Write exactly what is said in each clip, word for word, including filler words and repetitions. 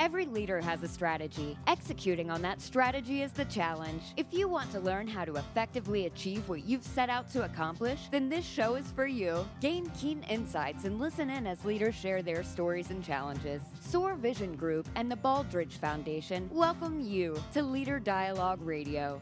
Every leader has a strategy. Executing on that strategy is the challenge. If you want to learn how to effectively achieve what you've set out to accomplish, then this show is for you. Gain keen insights and listen in as leaders share their stories and challenges. SOAR Vision Group and the Baldrige Foundation welcome you to Leader Dialogue Radio.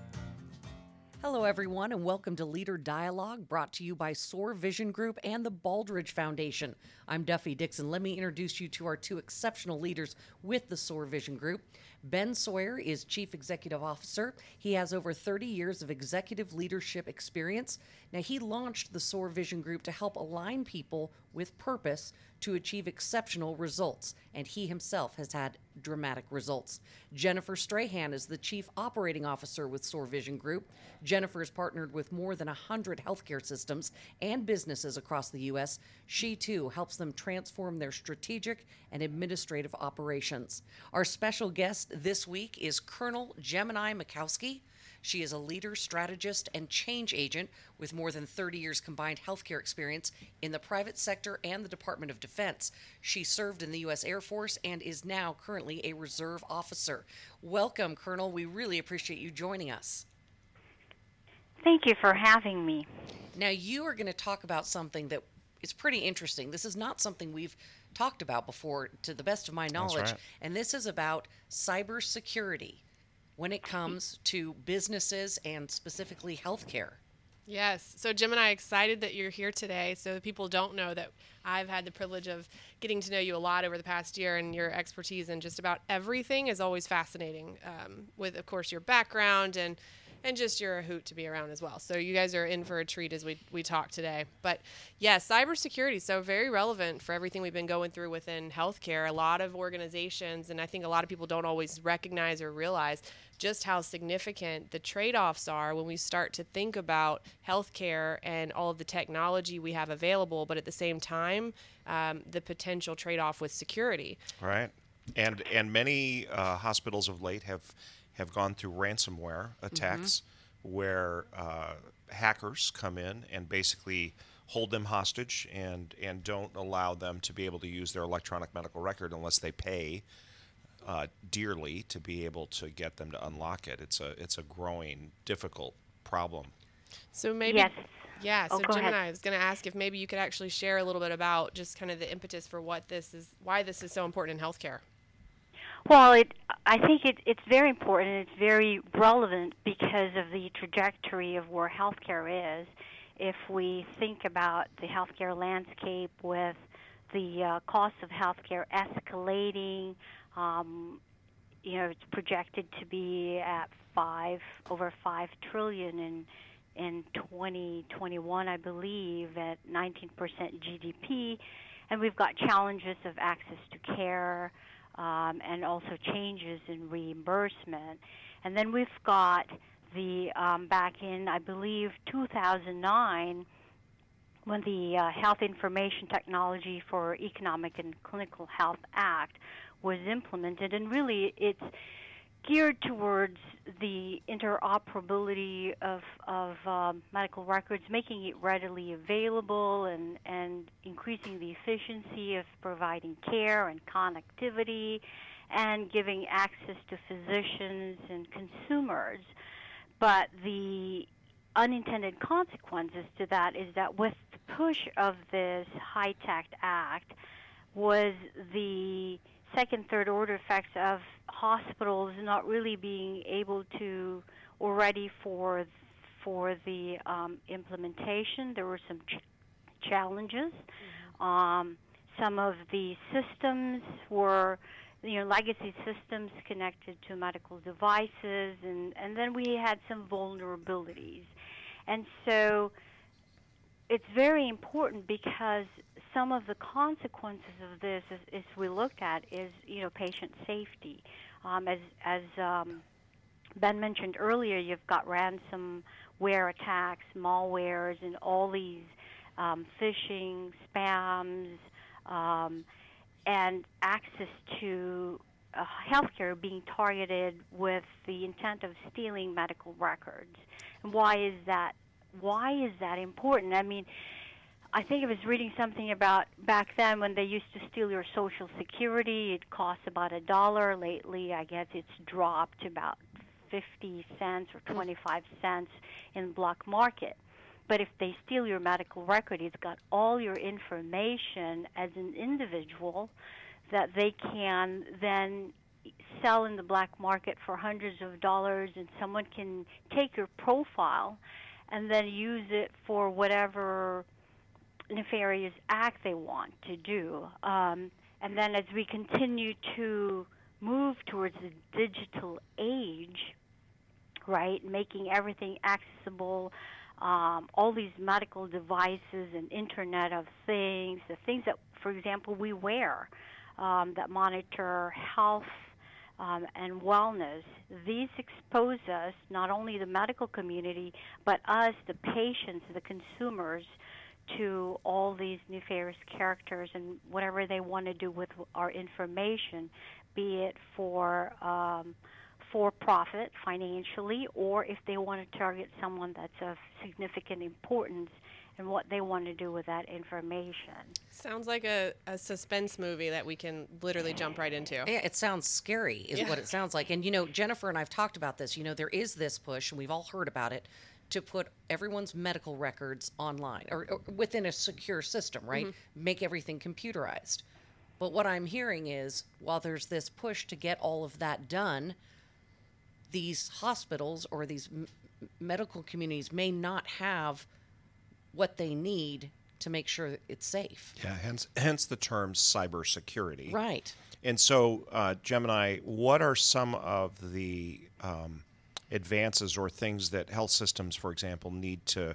Hello, everyone, and welcome to Leader Dialogue, brought to you by SOAR Vision Group and the Baldrige Foundation. I'm Duffy Dixon. Let me introduce you to our two exceptional leaders with the SOAR Vision Group. Ben Sawyer is Chief Executive Officer. He has over thirty years of executive leadership experience. Now, he launched the SOAR Vision Group to help align people with purpose to achieve exceptional results, and he himself has had dramatic results. Jennifer Strahan is the Chief Operating Officer with SOAR Vision Group. Jennifer is partnered with more than one hundred healthcare systems and businesses across the U S. She, too, helps them transform their strategic and administrative operations. Our special guest this week is Colonel Gemini Majkowski. She is a leader, strategist, and change agent with more than thirty years combined healthcare experience in the private sector and the Department of Defense. She served in the U S. Air Force and is now currently a reserve officer. Welcome, Colonel. We really appreciate you joining us. Thank you for having me. Now, you are going to talk about something that is pretty interesting. This is not something we've talked about before, to the best of my knowledge. Right. And this is about cybersecurity when it comes to businesses and specifically healthcare. Yes. So, Jim and I are excited that you're here today. So that people don't know that I've had the privilege of getting to know you a lot over the past year, and your expertise in just about everything is always fascinating, um, with, of course, your background and and just you're a hoot to be around as well. So you guys are in for a treat as we, we talk today. But, yes, yeah, cybersecurity, so very relevant for everything we've been going through within healthcare. A lot of organizations, and I think a lot of people don't always recognize or realize just how significant the trade-offs are when we start to think about healthcare and all of the technology we have available, but at the same time, um, the potential trade-off with security. Right. And, and many uh, hospitals of late have have gone through ransomware attacks, mm-hmm. where uh, hackers come in and basically hold them hostage and, and don't allow them to be able to use their electronic medical record unless they pay uh, dearly to be able to get them to unlock it. It's a it's a growing, difficult problem. So maybe... Yes. Yeah, so oh, Gemini, ahead. I was going to ask if maybe you could actually share a little bit about just kind of the impetus for what this is, why this is so important in healthcare. Well, it, I think it, it's very important and it's very relevant because of the trajectory of where healthcare is. If we think about the healthcare landscape with the uh, cost of healthcare escalating, um, you know, it's projected to be at five over five trillion in in twenty twenty-one, I believe, at nineteen percent G D P, and we've got challenges of access to care. Um, and also changes in reimbursement. And then we've got the, um, back in, I believe, two thousand nine, when the uh, Health Information Technology for Economic and Clinical Health Act was implemented. And really, it's geared towards the interoperability of, of um, medical records, making it readily available and, and increasing the efficiency of providing care and connectivity and giving access to physicians and consumers. But the unintended consequences to that is that with the push of this HITRUST Act was the second, third order effects of hospitals not really being able to or ready for for the um, implementation. There were some ch- challenges. Mm-hmm. Um, some of the systems were, you know, legacy systems connected to medical devices, and, and then we had some vulnerabilities. And so it's very important because some of the consequences of this, as, as we looked at, is, you know, patient safety. Um, as as um, Ben mentioned earlier, you've got ransomware attacks, malwares, and all these um, phishing, spams, um, and access to uh, healthcare being targeted with the intent of stealing medical records. And why is that? Why is that important? I mean, I think I was reading something about back then when they used to steal your Social Security, it cost about a dollar. Lately, I guess it's dropped about fifty cents or twenty-five cents in black market. But if they steal your medical record, it's got all your information as an individual that they can then sell in the black market for hundreds of dollars, and someone can take your profile and then use it for whatever nefarious act they want to do. Um, and then as we continue to move towards the digital age, right, making everything accessible, um, all these medical devices and Internet of Things, the things that, for example, we wear um, that monitor health Um, and wellness, these expose us, not only the medical community, but us, the patients, the consumers, to all these nefarious characters and whatever they want to do with our information, be it for um, for profit financially, or if they want to target someone that's of significant importance and what they want to do with that information. Sounds like a, a suspense movie that we can literally jump right into. Yeah, it sounds scary is yeah. what it sounds like. And, you know, Jennifer and I have talked about this. You know, there is this push, and we've all heard about it, to put everyone's medical records online or, or within a secure system, right? Mm-hmm. Make everything computerized. But what I'm hearing is, while there's this push to get all of that done, these hospitals or these m- medical communities may not have what they need to make sure it's safe. Yeah, hence hence the term cybersecurity. Right. And so, uh, Gemini, what are some of the um, advances or things that health systems, for example, need to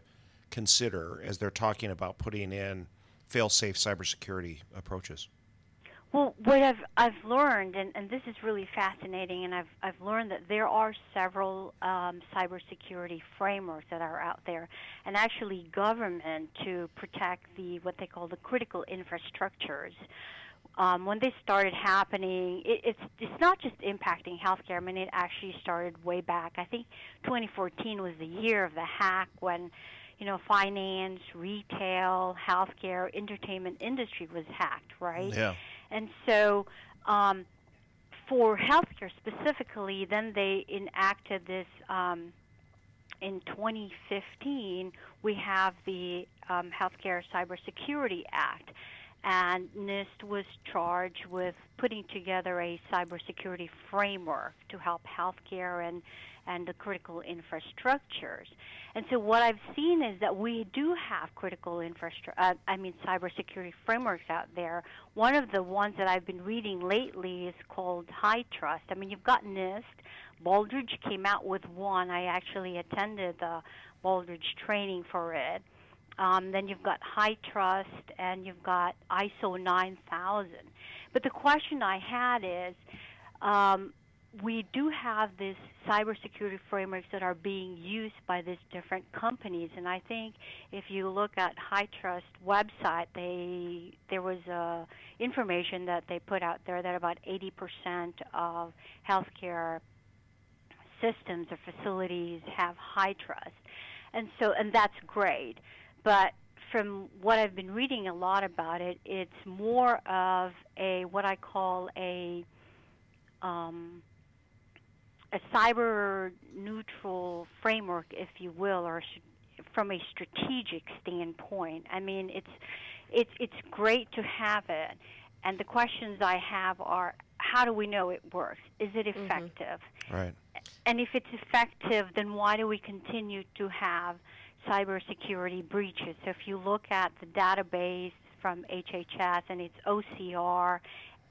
consider as they're talking about putting in fail-safe cybersecurity approaches? Well, what I've I've learned, and, and this is really fascinating, and I've I've learned that there are several um, cybersecurity frameworks that are out there, and actually government to protect the what they call the critical infrastructures. Um, when this started happening, it, it's it's not just impacting healthcare. I mean, it actually started way back. I think twenty fourteen was the year of the hack when, you know, finance, retail, healthcare, entertainment industry was hacked, right? Yeah. And so um, for healthcare specifically, then they enacted this um, in twenty fifteen, we have the um, Healthcare Cybersecurity Act, and NIST was charged with putting together a cybersecurity framework to help healthcare and, and the critical infrastructures. And so what I've seen is that we do have critical infrastructure, uh, I mean cybersecurity frameworks out there. One of the ones that I've been reading lately is called HITRUST. I mean, you've got NIST. Baldrige came out with one. I actually attended the Baldrige training for it. Um, then you've got HITRUST, and you've got I S O nine thousand. But the question I had is, um, we do have these cybersecurity frameworks that are being used by these different companies, and I think if you look at HITRUST website, they there was uh, information that they put out there that about eighty percent of healthcare systems or facilities have HITRUST, and so and that's great. But from what I've been reading a lot about it, it's more of a what I call a um, a cyber-neutral framework, if you will, or sh- from a strategic standpoint. I mean, it's it's it's great to have it, and the questions I have are, how do we know it works? Is it effective? Mm-hmm. Right. And if it's effective, then why do we continue to have cybersecurity breaches? So if you look at the database from H H S and its O C R,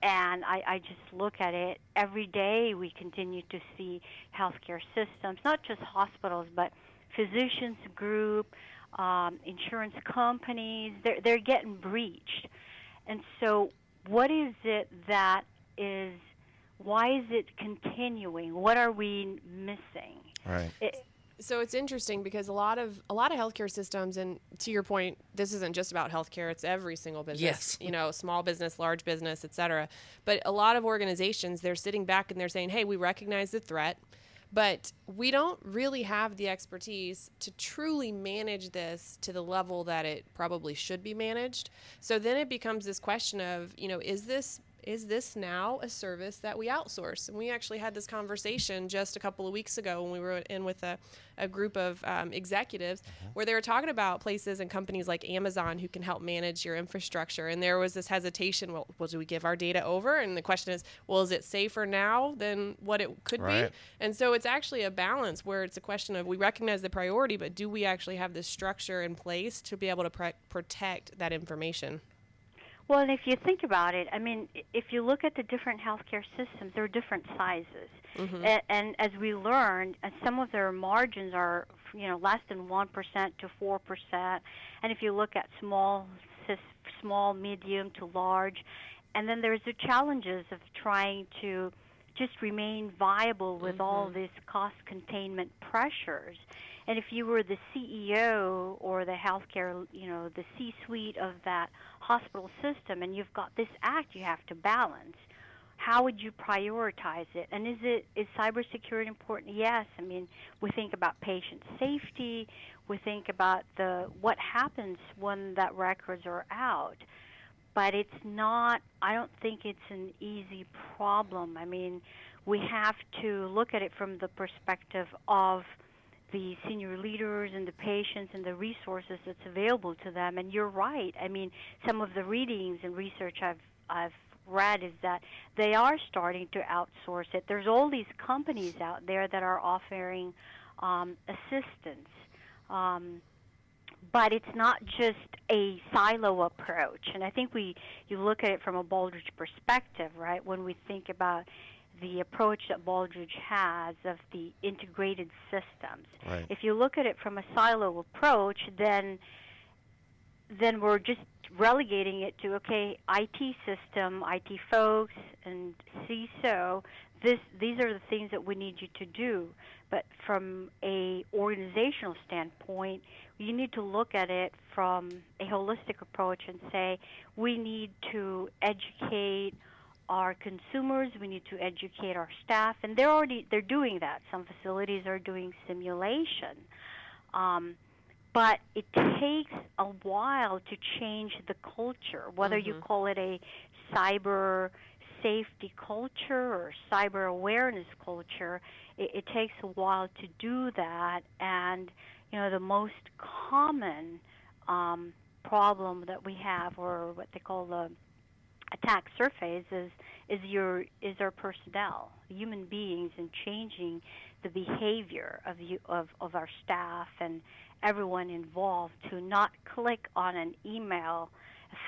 and I, I just look at it, every day we continue to see healthcare systems, not just hospitals, but physicians group, um, insurance companies, they're, they're getting breached. And so what is it that is, why is it continuing? What are we missing? Right. It, So it's interesting because a lot of a lot of healthcare systems, and to your point, this isn't just about healthcare, it's every single business, yes. you know, small business, large business, et cetera. But a lot of organizations, they're sitting back and they're saying, hey, we recognize the threat, But we don't really have the expertise to truly manage this to the level that it probably should be managed. So then it becomes this question of, you know, is this is this now a service that we outsource? And we actually had this conversation just a couple of weeks ago when we were in with a, a group of um, executives uh-huh. where they were talking about places and companies like Amazon who can help manage your infrastructure. And there was this hesitation, well, well do we give our data over? And the question is, well, is it safer now than what it could right. be? And so it's actually a balance where it's a question of we recognize the priority, but do we actually have the structure in place to be able to pre- protect that information? Well, and if you think about it, I mean, if you look at the different healthcare systems, they're different sizes. Mm-hmm. And, and as we learned, some of their margins are, you know, less than one percent to four percent. And if you look at small, small, medium to large, and then there's the challenges of trying to just remain viable with mm-hmm. all these cost containment pressures. And if you were the C E O or the healthcare, you know, the C-suite of that hospital system, and you've got this act you have to balance, how would you prioritize it? And is it is cybersecurity important? Yes. I mean, we think about patient safety. We think about the what happens when that records are out. But it's not, I don't think it's an easy problem. I mean, we have to look at it from the perspective of the senior leaders and the patients and the resources that's available to them. And you're right. I mean, some of the readings and research I've I've read is that they are starting to outsource it. There's all these companies out there that are offering um, assistance. Um, But it's not just a silo approach. And I think we you look at it from a Baldrige perspective, right, when we think about the approach that Baldrige has of the integrated systems. Right. If you look at it from a silo approach, then then we're just relegating it to, okay, I T system, I T folks, and C I S O. This, these are the things that we need you to do. But from a organizational standpoint, you need to look at it from a holistic approach and say, we need to educate our consumers, we need to educate our staff, and they're already they're doing that. Some facilities are doing simulation. Um, but it takes a while to change the culture, whether mm-hmm. you call it a cyber safety culture or cyber awareness culture. It, it takes a while to do that, and you know the most common um, problem that we have, or what they call the attack surface, is is your is our personnel, human beings, and changing the behavior of you of, of our staff and everyone involved to not click on an email.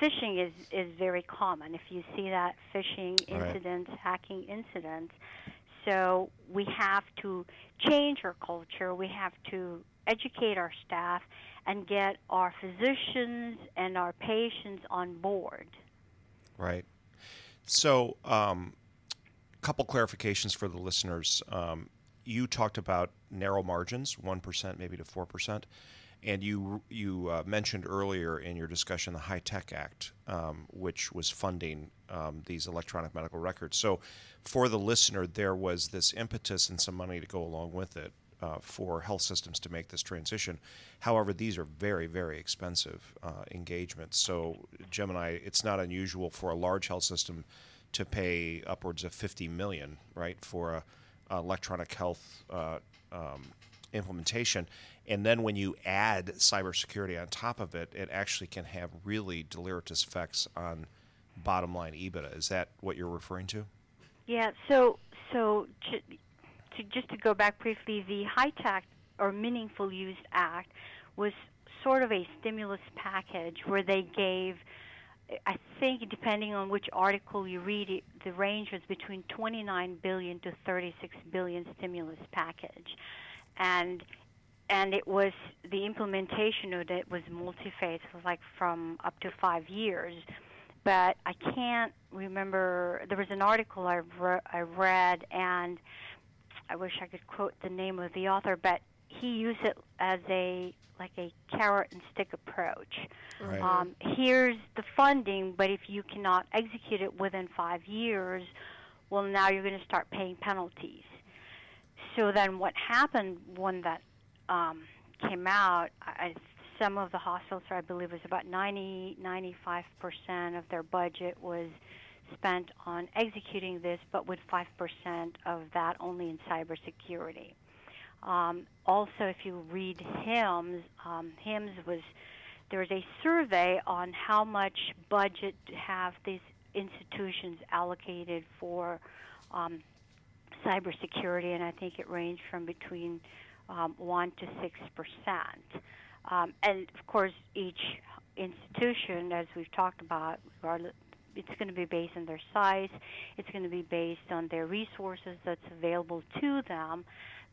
Phishing is, is very common. If you see that, phishing incidents, right. hacking incidents. So we have to change our culture. We have to educate our staff and get our physicians and our patients on board. Right. So um, a couple clarifications for the listeners. Um, you talked about narrow margins, one percent maybe to four percent. And you you uh, mentioned earlier in your discussion the High Tech Act, um, which was funding um, these electronic medical records. So for the listener, there was this impetus and some money to go along with it uh, for health systems to make this transition. However, these are very, very expensive uh, engagements. So, Gemini, it's not unusual for a large health system to pay upwards of fifty million dollars, right, for a, a electronic health uh, um, implementation. And then when you add cybersecurity on top of it, it actually can have really deleterious effects on bottom line EBITDA. Is that what you're referring to? Yeah. So, so to, to just to go back briefly, the High Tech or Meaningful Use Act was sort of a stimulus package where they gave, I think, depending on which article you read, it, the range was between twenty-nine billion dollars to thirty-six billion dollars stimulus package, and And it was the implementation of it was multi-phase, like from up to five years. But I can't remember. There was an article I, re- I read, and I wish I could quote the name of the author, but he used it as a like a carrot and stick approach. Right. Um, here's the funding, but if you cannot execute it within five years, well, now you're going to start paying penalties. so then what happened when that um, came out, I, some of the hospitals, I believe it was about ninety, ninety-five percent of their budget was spent on executing this, but with five percent of that only in cybersecurity. Um, also, if you read HIMSS, um, HIMSS was, there was a survey on how much budget have these institutions allocated for um, cybersecurity, and I think it ranged from between um, one to six percent. Um, and, of course, each institution, as we've talked about, regardless, it's going to be based on their size. It's going to be based on their resources that's available to them.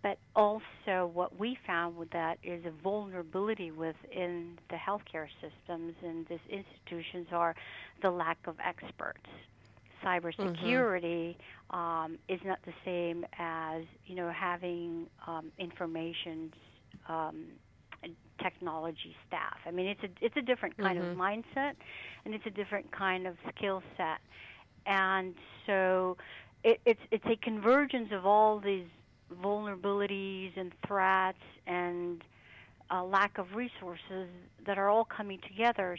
But also what we found with that is a vulnerability within the healthcare systems and these institutions are the lack of experts. Cybersecurity mm-hmm. um, is not the same as, you know, having um, information um technology staff. I mean, it's a it's a different kind mm-hmm. of mindset, and it's a different kind of skill set, and so it, it's it's a convergence of all these vulnerabilities and threats and uh, lack of resources that are all coming together.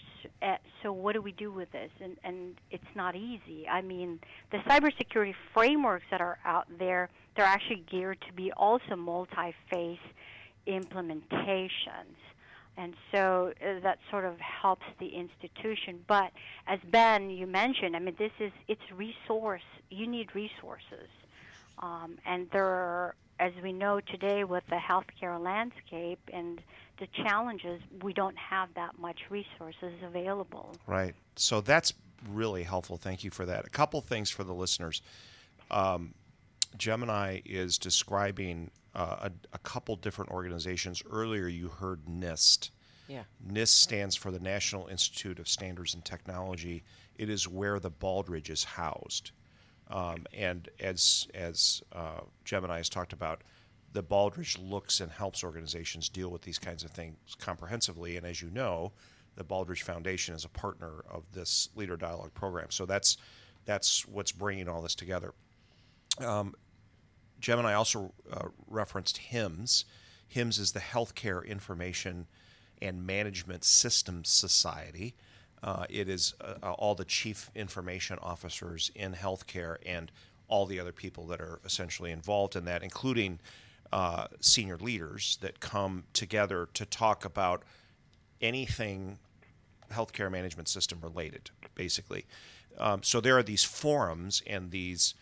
So what do we do with this? And and it's not easy. I mean, the cybersecurity frameworks that are out there, they're actually geared to be also multi-phase implementations, and so uh, that sort of helps the institution. But as Ben, you mentioned, I mean, this is it's resource. You need resources, um, and there are, as we know today with the healthcare landscape and the challenges, we don't have that much resources available. Right. So that's really helpful. Thank you for that. A couple things for the listeners. Um, Gemini is describing uh, a, a couple different organizations. Earlier you heard NIST. Yeah. NIST stands for the National Institute of Standards and Technology. It is where the Baldrige is housed. Um, and as as uh, Gemini has talked about, the Baldrige looks and helps organizations deal with these kinds of things comprehensively. And as you know, the Baldrige Foundation is a partner of this Leader Dialogue program. So that's that's what's bringing all this together. Um, Gemini also uh, referenced HIMSS. HIMSS is the Healthcare Information and Management Systems Society. Uh, it is uh, all the chief information officers in healthcare and all the other people that are essentially involved in that, including uh, senior leaders that come together to talk about anything healthcare management system related, basically. Um, so there are these forums and these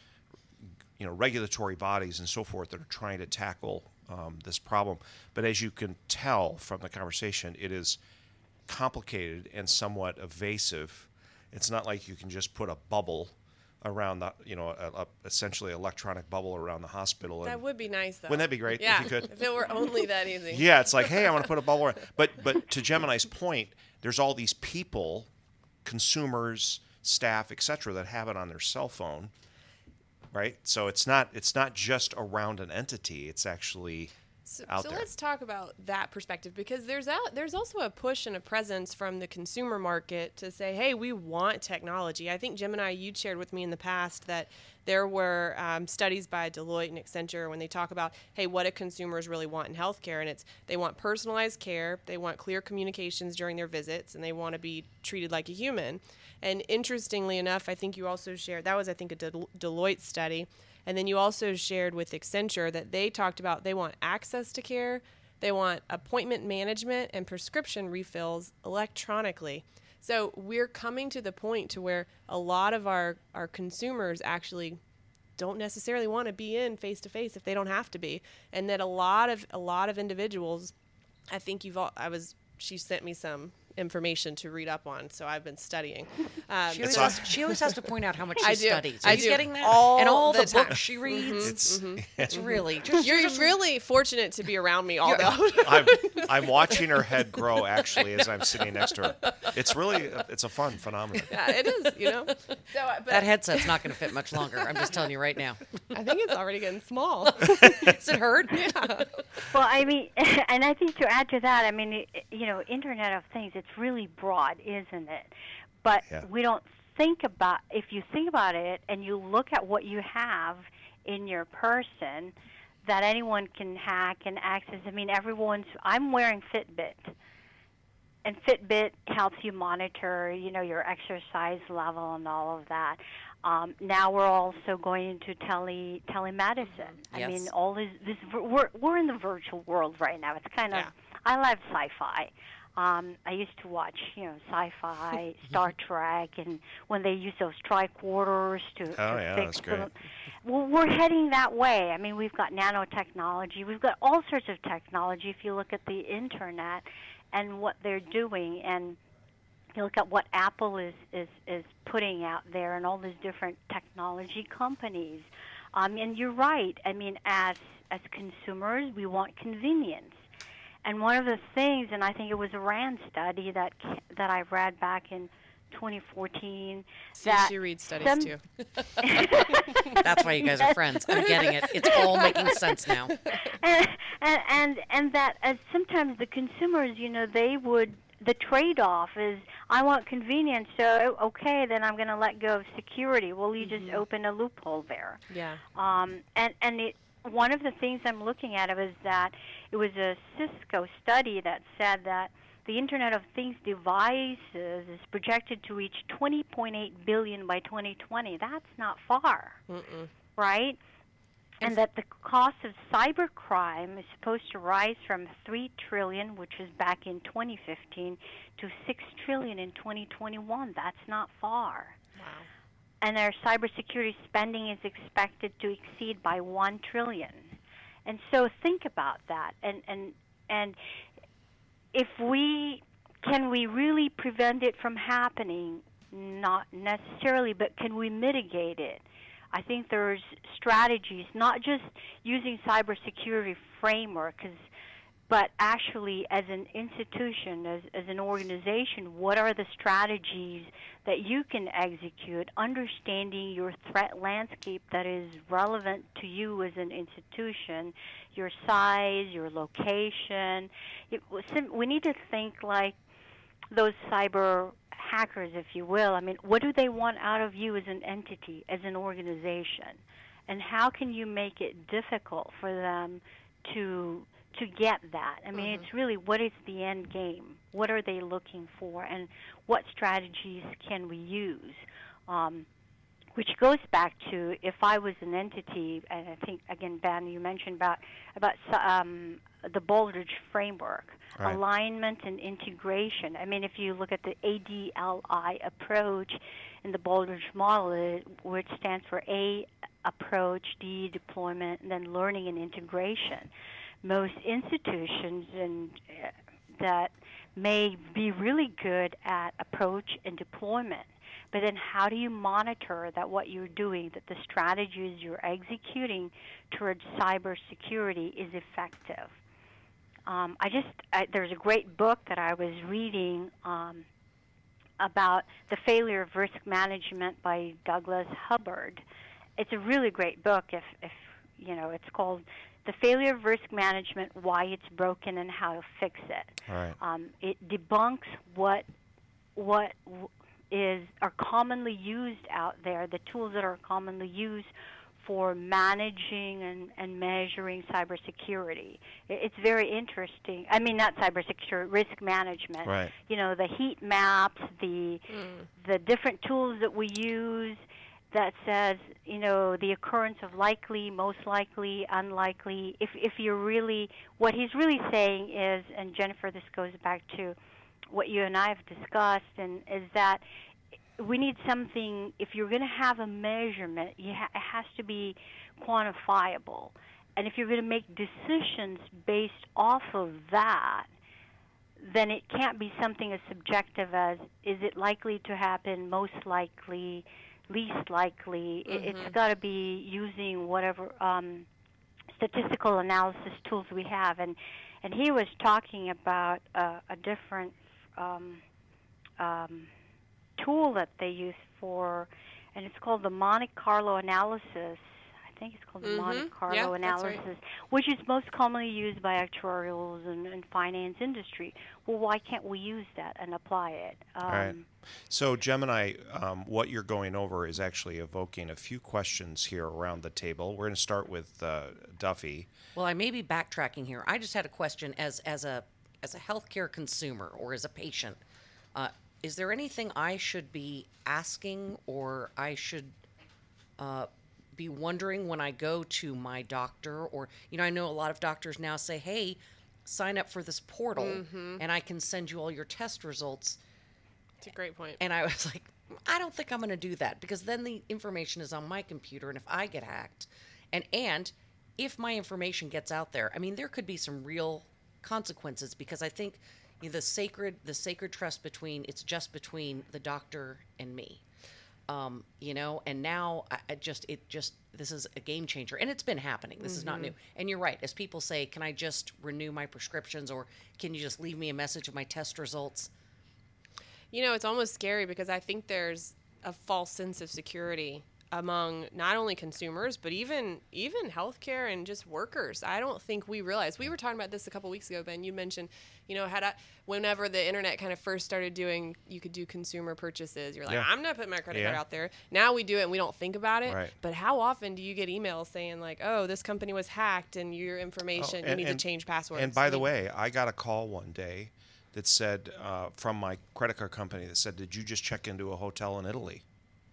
you know, regulatory bodies and so forth that are trying to tackle um, this problem. But as you can tell from the conversation, it is complicated and somewhat evasive. It's not like you can just put a bubble around the, you know, a, a essentially electronic bubble around the hospital. That and, would be nice, though. Wouldn't that be great? Yeah, if you could? If it were only that easy. Yeah, it's like, hey, I want to put a bubble around. But, but to Gemini's point, there's all these people, consumers, staff, et cetera, that have it on their cell phone. Right, so it's not it's not just around an entity. It's actually so, out so there. So let's talk about that perspective, because there's out there's also a push and a presence from the consumer market to say, hey, we want technology. I think Gemini, you shared with me in the past that there were um, studies by Deloitte and Accenture when they talk about, hey, what do consumers really want in healthcare, and it's they want personalized care, they want clear communications during their visits, and they want to be treated like a human. And interestingly enough, I think you also shared, that was, I think, a De- Deloitte study. And then you also shared with Accenture that they talked about they want access to care, they want appointment management and prescription refills electronically. So we're coming to the point to where a lot of our, our consumers actually don't necessarily want to be in face-to-face if they don't have to be. And that a lot of, a lot of individuals, I think you've all, I was, she sent me some information to read up on, so I've been studying. Um, she, always has, she always has to point out how much she I do, studies. Are I you do. Getting that? All and all the, the books she reads. Mm-hmm, it's, mm-hmm. it's really just, you're just, really fortunate to be around me. Although I'm, I'm watching her head grow actually as I'm sitting next to her. It's really it's a fun phenomenon. Yeah, it is. You know, so, but, that headset's not going to fit much longer. I'm just telling you right now. I think it's already getting small. Is it hurt? Yeah. Well, I mean, and I think to add to that, I mean, you know, Internet of Things. It's really broad, isn't it? But yeah. we don't think about, if you think about it and you look at what you have in your person, that anyone can hack and access. I mean, everyone's, I'm wearing Fitbit, and Fitbit helps you monitor, you know, your exercise level and all of that. Um, now we're also going into tele telemedicine. Yes. I mean, all this, this we're we're in the virtual world right now. It's kind of yeah. I love sci-fi. Um, I used to watch, you know, sci-fi, Star Trek, and when they use those tricorders to, oh, to yeah, fix that's great. Them. Well, we're heading that way. I mean, we've got nanotechnology. We've got all sorts of technology. If you look at the internet and what they're doing, and you look at what Apple is, is, is putting out there and all these different technology companies. Um, and you're right. I mean, as as consumers, we want convenience. And one of the things, and I think it was a RAND study that that I read back in twenty fourteen. See, that she reads studies, some, too. That's why you guys are friends. I'm getting it. It's all making sense now. And and, and, and that as sometimes the consumers, you know, they would, the trade-off is, I want convenience, so okay, then I'm going to let go of security. Well, you mm-hmm. just open a loophole there. Yeah. Um. And, and it, one of the things I'm looking at is that it was a Cisco study that said that the Internet of Things devices is projected to reach twenty point eight billion by twenty twenty. That's not far, Mm-mm. right? And that the cost of cybercrime is supposed to rise from three trillion dollars, which was back in twenty fifteen, to six trillion dollars in twenty twenty-one. That's not far. Wow. And our cybersecurity spending is expected to exceed by one trillion dollars. And so think about that. And and and if we can we really prevent it from happening? Not necessarily, but can we mitigate it? I think there's strategies, not just using cybersecurity framework, but actually as an institution, as, as an organization, what are the strategies that you can execute, understanding your threat landscape that is relevant to you as an institution, your size, your location. It, we need to think like those cyber hackers, if you will. I mean, what do they want out of you as an entity, as an organization? And how can you make it difficult for them to to get that? I mean, mm-hmm. it's really, what is the end game? What are they looking for? And what strategies can we use? Um, which goes back to, if I was an entity, and I think, again, Ben, you mentioned about, about um, the Baldrige framework, right. alignment and integration. I mean, if you look at the A D L I approach in the Baldrige model, which stands for A, approach, D, deployment, and then learning and integration. Most institutions and uh, that may be really good at approach and deployment, but then how do you monitor that what you're doing, that the strategies you're executing towards cybersecurity is effective? Um, I just I, there's a great book that I was reading um, about The Failure of Risk Management by Douglas Hubbard. It's a really great book. If if you know, it's called The Failure of Risk Management: Why It's Broken and How to Fix It. Right. Um, it debunks what what is are commonly used out there, the tools that are commonly used for managing and, and measuring cybersecurity. It, it's very interesting. I mean, not cybersecurity, risk management. Right. You know, the heat maps, the mm. the different tools that we use. That says, you know, the occurrence of likely, most likely, unlikely. If if you're really, what he's really saying is, and Jennifer, this goes back to what you and I have discussed, and is that we need something. If you're going to have a measurement, you ha- it has to be quantifiable, and if you're going to make decisions based off of that, then it can't be something as subjective as is it likely to happen, most likely. Least likely, mm-hmm. it's got to be using whatever um, statistical analysis tools we have. And and he was talking about uh, a different um, um, tool that they use for, and it's called the Monte Carlo analysis. I think it's called mm-hmm. Monte Carlo yeah, analysis, right. which is most commonly used by actuarials and, and finance industry. Well, why can't we use that and apply it? Um, All right. So, Gemini, um, what you're going over is actually evoking a few questions here around the table. We're going to start with uh, Duffy. Well, I may be backtracking here. I just had a question as as a as a healthcare consumer or as a patient. Uh, is there anything I should be asking or I should uh, be wondering when I go to my doctor? Or, you know, I know a lot of doctors now say, hey, sign up for this portal mm-hmm. and I can send you all your test results. That's a great point. And I was like, I don't think I'm going to do that because then the information is on my computer. And if I get hacked and, and if my information gets out there, I mean, there could be some real consequences because I think you know, the sacred the sacred trust between it's just between the doctor and me, um, you know, and now I, I just it just this is a game changer and it's been happening. This mm-hmm. is not new. And you're right. As people say, can I just renew my prescriptions or can you just leave me a message of my test results? You know, it's almost scary because I think there's a false sense of security among not only consumers, but even even healthcare and just workers. I don't think we realize. We were talking about this a couple of weeks ago, Ben. You mentioned, you know, had I, whenever the internet kind of first started doing, you could do consumer purchases. You're like, yeah. I'm not putting my credit yeah. card out there. Now we do it and we don't think about it. Right. But how often do you get emails saying like, oh, this company was hacked and your information, oh, and, you need and, to change passwords. And by I mean, the way, I got a call one day that said uh, from my credit card company that said, did you just check into a hotel in Italy?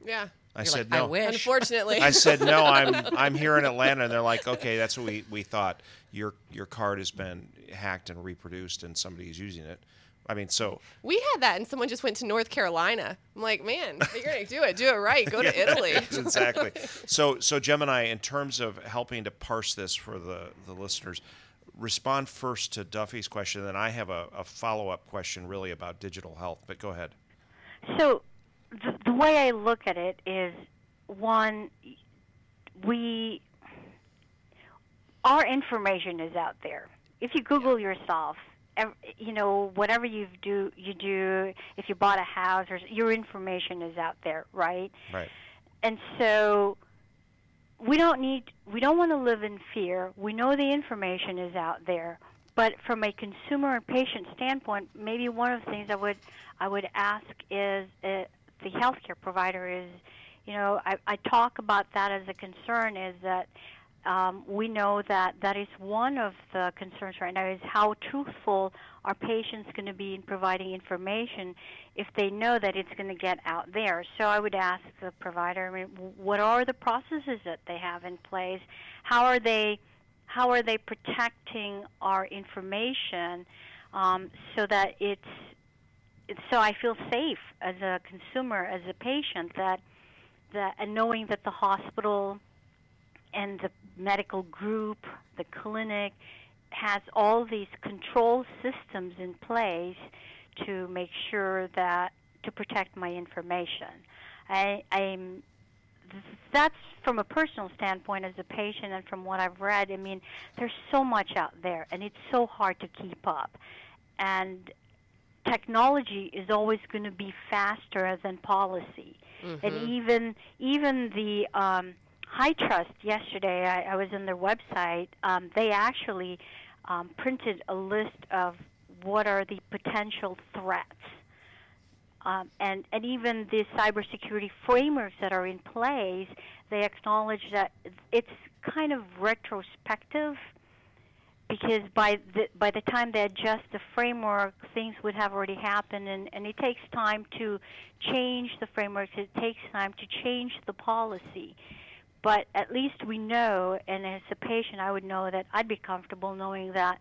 Yeah. I You're said like, no. I wish. Unfortunately. I said no, I'm I'm here in Atlanta and they're like, okay, that's what we, we thought. Your your card has been hacked and reproduced and somebody's using it. I mean, so we had that, and someone just went to North Carolina. I'm like, man, you're gonna do it, do it right. Go yeah, to Italy. Exactly. So, so Gemini, in terms of helping to parse this for the, the listeners, respond first to Duffy's question, then I have a, a follow up question really about digital health. But go ahead. So, the, the way I look at it is, one, we our information is out there. If you Google yourself. You know, whatever you do, you do. If you bought a house, or your information is out there, right? Right. And so we don't need, we don't want to live in fear. We know the information is out there, but from a consumer and patient standpoint, maybe one of the things I would, I would ask is uh, the healthcare provider is, you know, I, I talk about that as a concern is that. Um, we know that that is one of the concerns right now is how truthful are patients going to be in providing information if they know that it's going to get out there. So I would ask the provider, I mean, what are the processes that they have in place? How are they, how are they protecting our information um, so that it's, it's, so I feel safe as a consumer, as a patient, that, that and knowing that the hospital and the medical group, the clinic, has all these control systems in place to make sure that, to protect my information. I, I'm, that's from a personal standpoint as a patient and from what I've read, I mean, there's so much out there and it's so hard to keep up. And technology is always going to be faster than policy. Mm-hmm. And even, even the, um, HITRUST, yesterday, I, I was on their website. Um, they actually um, printed a list of what are the potential threats. Um, and, and even the cybersecurity frameworks that are in place, they acknowledge that it's kind of retrospective because by the, by the time they adjust the framework, things would have already happened. And, and it takes time to change the frameworks. It takes time to change the policy. But at least we know, and as a patient, I would know that I'd be comfortable knowing that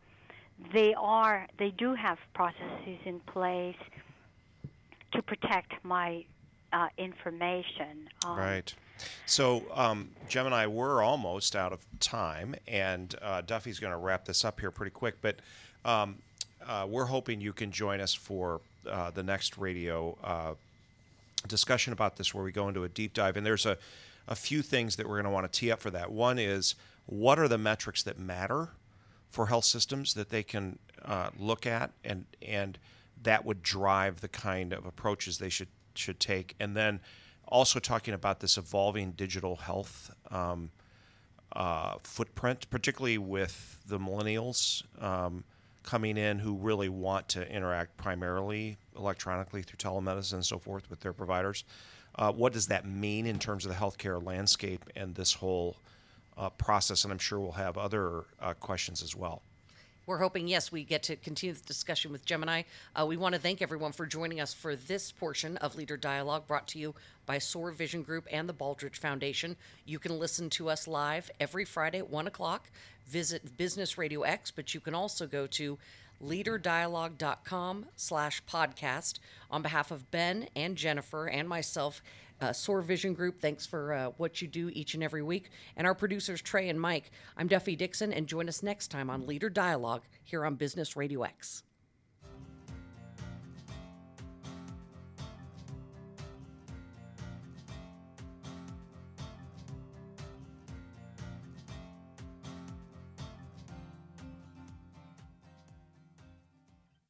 they are, they do have processes in place to protect my uh, information. Um, right. So, um, Gemini, we're almost out of time, and uh, Duffy's going to wrap this up here pretty quick. But um, uh, we're hoping you can join us for uh, the next radio uh, discussion about this, where we go into a deep dive. And there's a a few things that we're going to want to tee up for that. One is, what are the metrics that matter for health systems that they can uh, look at, and and that would drive the kind of approaches they should should take. And then also talking about this evolving digital health um, uh, footprint, particularly with the millennials um, coming in who really want to interact primarily electronically through telemedicine and so forth with their providers. Uh, what does that mean in terms of the healthcare landscape and this whole uh, process? And I'm sure we'll have other uh, questions as well. We're hoping, yes, we get to continue the discussion with Gemini. Uh, we want to thank everyone for joining us for this portion of Leader Dialogue, brought to you by SOAR Vision Group and the Baldrige Foundation. You can listen to us live every Friday at one o'clock. Visit Business Radio X, but you can also go to leaderdialogue.com slash podcast. On behalf of Ben and Jennifer and myself, Uh, SOAR Vision Group, thanks for uh, what you do each and every week. And our producers, Trey and Mike. I'm Duffy Dixon, and join us next time on Leader Dialogue here on Business Radio X.